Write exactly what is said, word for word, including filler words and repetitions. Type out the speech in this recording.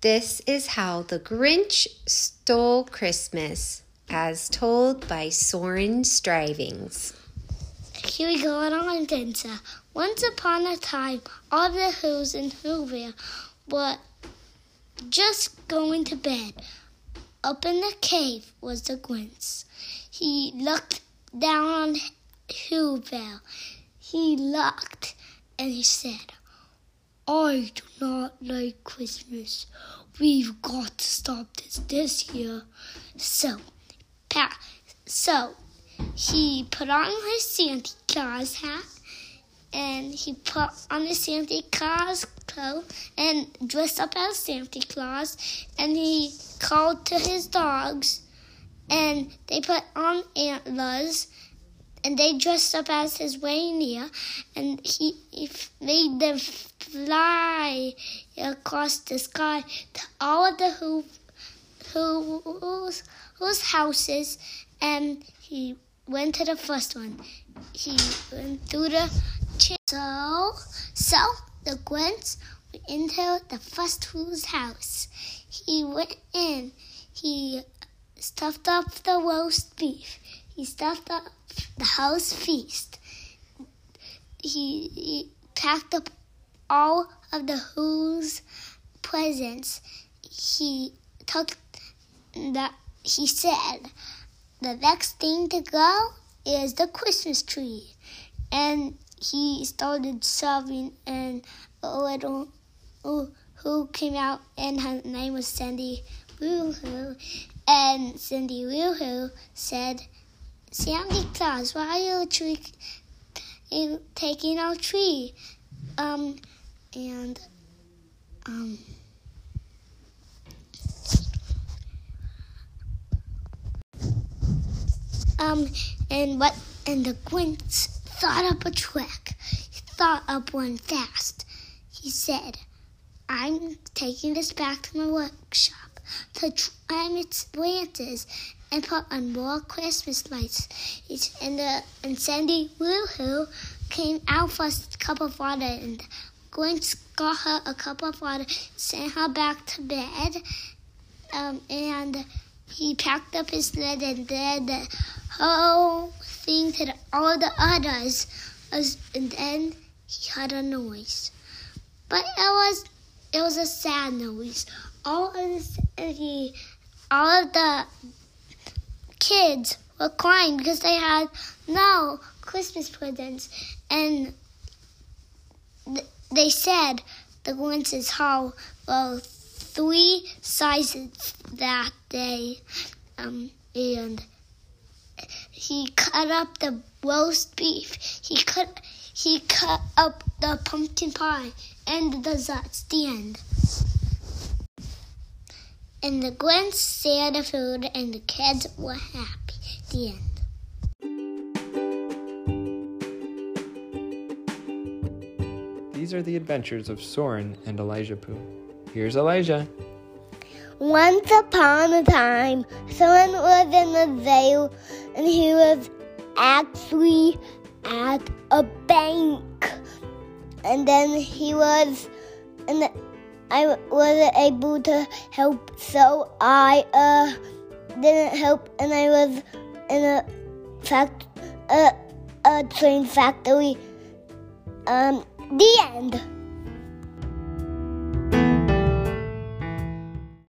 This is how the Grinch stole Christmas, as told by Soren Strivings. Here we go on our adventure. Once upon a time, all the Whos in Whoville were just going to bed. Up in the cave was the Grinch. He looked down on Whoville. He looked and he said, "I do not like Christmas. We've got to stop this this year." So, pa- so he put on his Santa Claus hat, and he put on his Santa Claus coat and dressed up as Santa Claus, and he called to his dogs, and they put on antlers, and they dressed up as his reindeer, and he, he made them fly across the sky to all of the who, who, who's, who's houses, and he went to the first one. He went through the channel. So, so the Grinch went into the first who's house. He went in. He stuffed up the roast beef. He stuffed up the house feast. He, he packed up all of the Who's presents. He took the, he said, "The next thing to go is the Christmas tree." And he started sobbing, and a little Who came out, and her name was Cindy Woo Who. And Cindy Woo Who said, "Santa Claus, why are you, tree, you taking our tree?" Um, and, um, um, and what, and the Grinch thought up a trick. He thought up one fast. He said, "I'm taking this back to my workshop to trim its branches and put on more Christmas lights." It's, and, the, and Cindy Woo Who came out for a cup of water, and Grinch got her a cup of water, sent her back to bed, um, and he packed up his sled and did the whole thing to the, all the others, and then he heard a noise. But it was it was a sad noise. All of the all of the kids were crying because they had no Christmas presents, and th- they said the Grinch's haul were three sizes that day, um, and he cut up the roast beef, he cut he cut up the pumpkin pie and the desserts. The end. And the Grinch shared the food, and the kids were happy. The end. These are the adventures of Soren and Elijah Pooh. Here's Elijah. Once upon a time, Soren was in a jail, and he was actually at a bank. And then he was in the I wasn't able to help, so I uh, didn't help, and I was in a fact uh, a train factory. Um, the end.